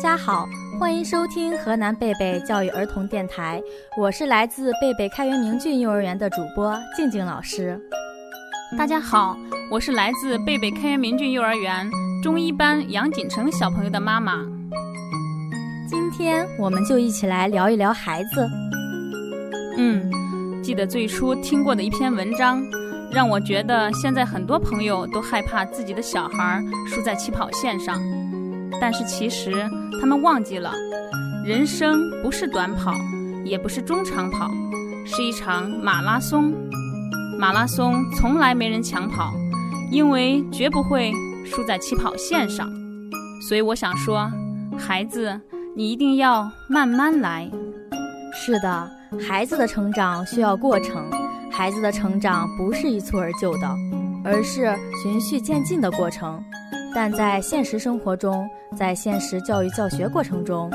家好，欢迎收听河南贝贝教育儿童电台，我是来自贝贝开元明郡幼儿园的主播静静老师。大家好，我是来自贝贝开元明郡幼儿园中一班杨锦成小朋友的妈妈。今天我们就一起来聊一聊孩子。记得最初听过的一篇文章，让我觉得现在很多朋友都害怕自己的小孩输在起跑线上，但是其实他们忘记了，人生不是短跑，也不是中长跑，是一场马拉松。马拉松从来没人抢跑，因为绝不会输在起跑线上。所以我想说，孩子，你一定要慢慢来。是的，孩子的成长需要过程，孩子的成长不是一蹴而就的，而是循序渐进的过程。但在现实生活中，在现实教育教学过程中，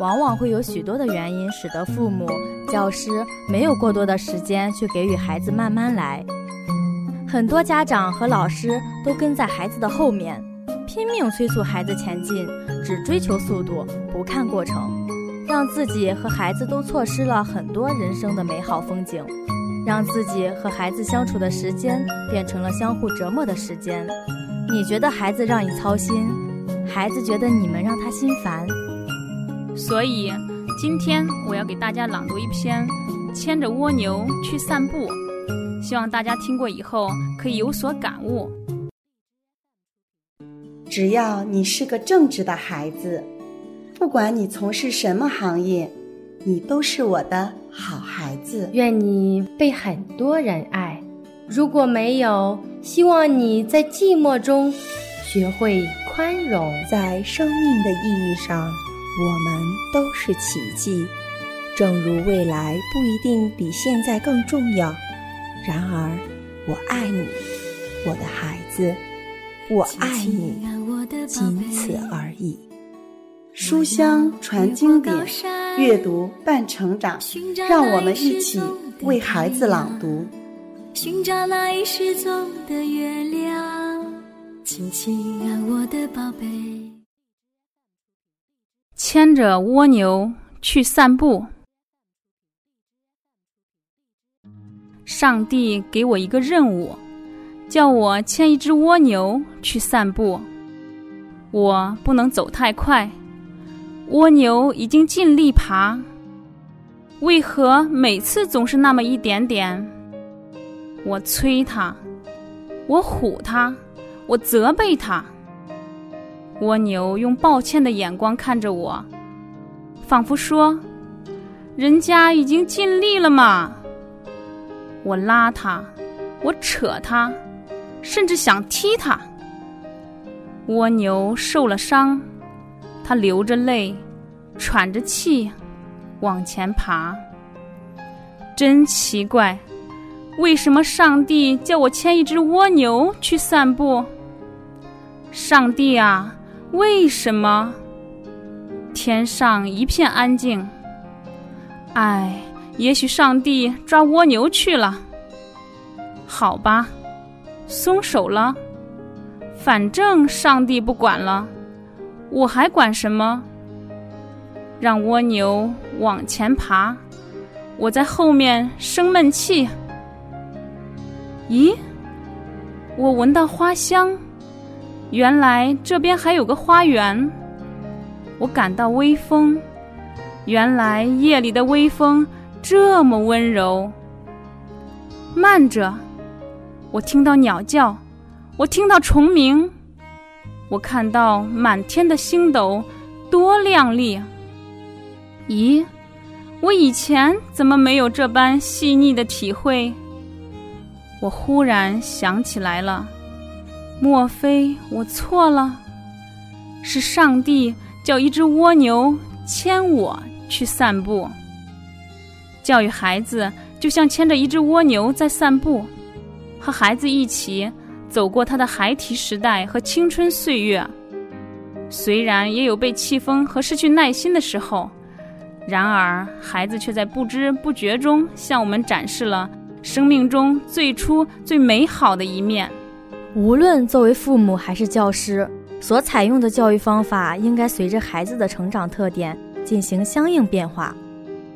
往往会有许多的原因使得父母、教师没有过多的时间去给予孩子慢慢来。很多家长和老师都跟在孩子的后面，拼命催促孩子前进，只追求速度，不看过程，让自己和孩子都错失了很多人生的美好风景，让自己和孩子相处的时间变成了相互折磨的时间。你觉得孩子让你操心，孩子觉得你们让他心烦。所以今天我要给大家朗读一篇《牵着蜗牛去散步》，希望大家听过以后可以有所感悟。只要你是个正直的孩子，不管你从事什么行业，你都是我的好孩子。愿你被很多人爱，如果没有，希望你在寂寞中学会宽容。在生命的意义上，我们都是奇迹，正如未来不一定比现在更重要。然而我爱你，我的孩子，我爱你，仅此而已。书香传经典，阅读伴成长，让我们一起为孩子朗读。寻找那已失踪的月亮，亲亲啊我的宝贝。牵着蜗牛去散步。上帝给我一个任务，叫我牵一只蜗牛去散步。我不能走太快，蜗牛已经尽力爬，为何每次总是那么一点点？我催他，我唬他，我责备他。蜗牛用抱歉的眼光看着我，仿佛说，人家已经尽力了嘛。我拉他，我扯他，甚至想踢他。蜗牛受了伤，它流着泪，喘着气往前爬。真奇怪，为什么上帝叫我牵一只蜗牛去散步？上帝啊，为什么？天上一片安静。哎，也许上帝抓蜗牛去了。好吧，松手了，反正上帝不管了，我还管什么？让蜗牛往前爬，我在后面生闷气。咦，我闻到花香，原来这边还有个花园。我感到微风，原来夜里的微风这么温柔。慢着，我听到鸟叫，我听到虫鸣，我看到满天的星斗，多亮丽。咦，我以前怎么没有这般细腻的体会？我忽然想起来了，莫非我错了？是上帝叫一只蜗牛牵我去散步。教育孩子就像牵着一只蜗牛在散步，和孩子一起走过他的孩提时代和青春岁月。虽然也有被气疯和失去耐心的时候，然而孩子却在不知不觉中向我们展示了生命中最初最美好的一面。无论作为父母还是教师，所采用的教育方法应该随着孩子的成长特点进行相应变化，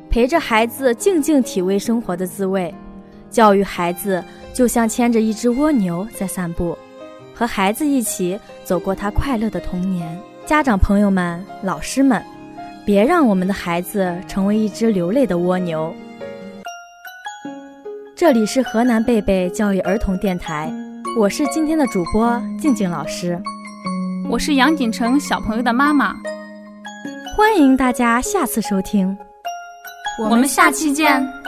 陪着孩子静静体味生活的滋味。教育孩子就像牵着一只蜗牛在散步，和孩子一起走过他快乐的童年。家长朋友们，老师们，别让我们的孩子成为一只流泪的蜗牛。这里是河南贝贝教育儿童电台，我是今天的主播静静老师，我是杨锦成小朋友的妈妈。欢迎大家下次收听，我们下期见。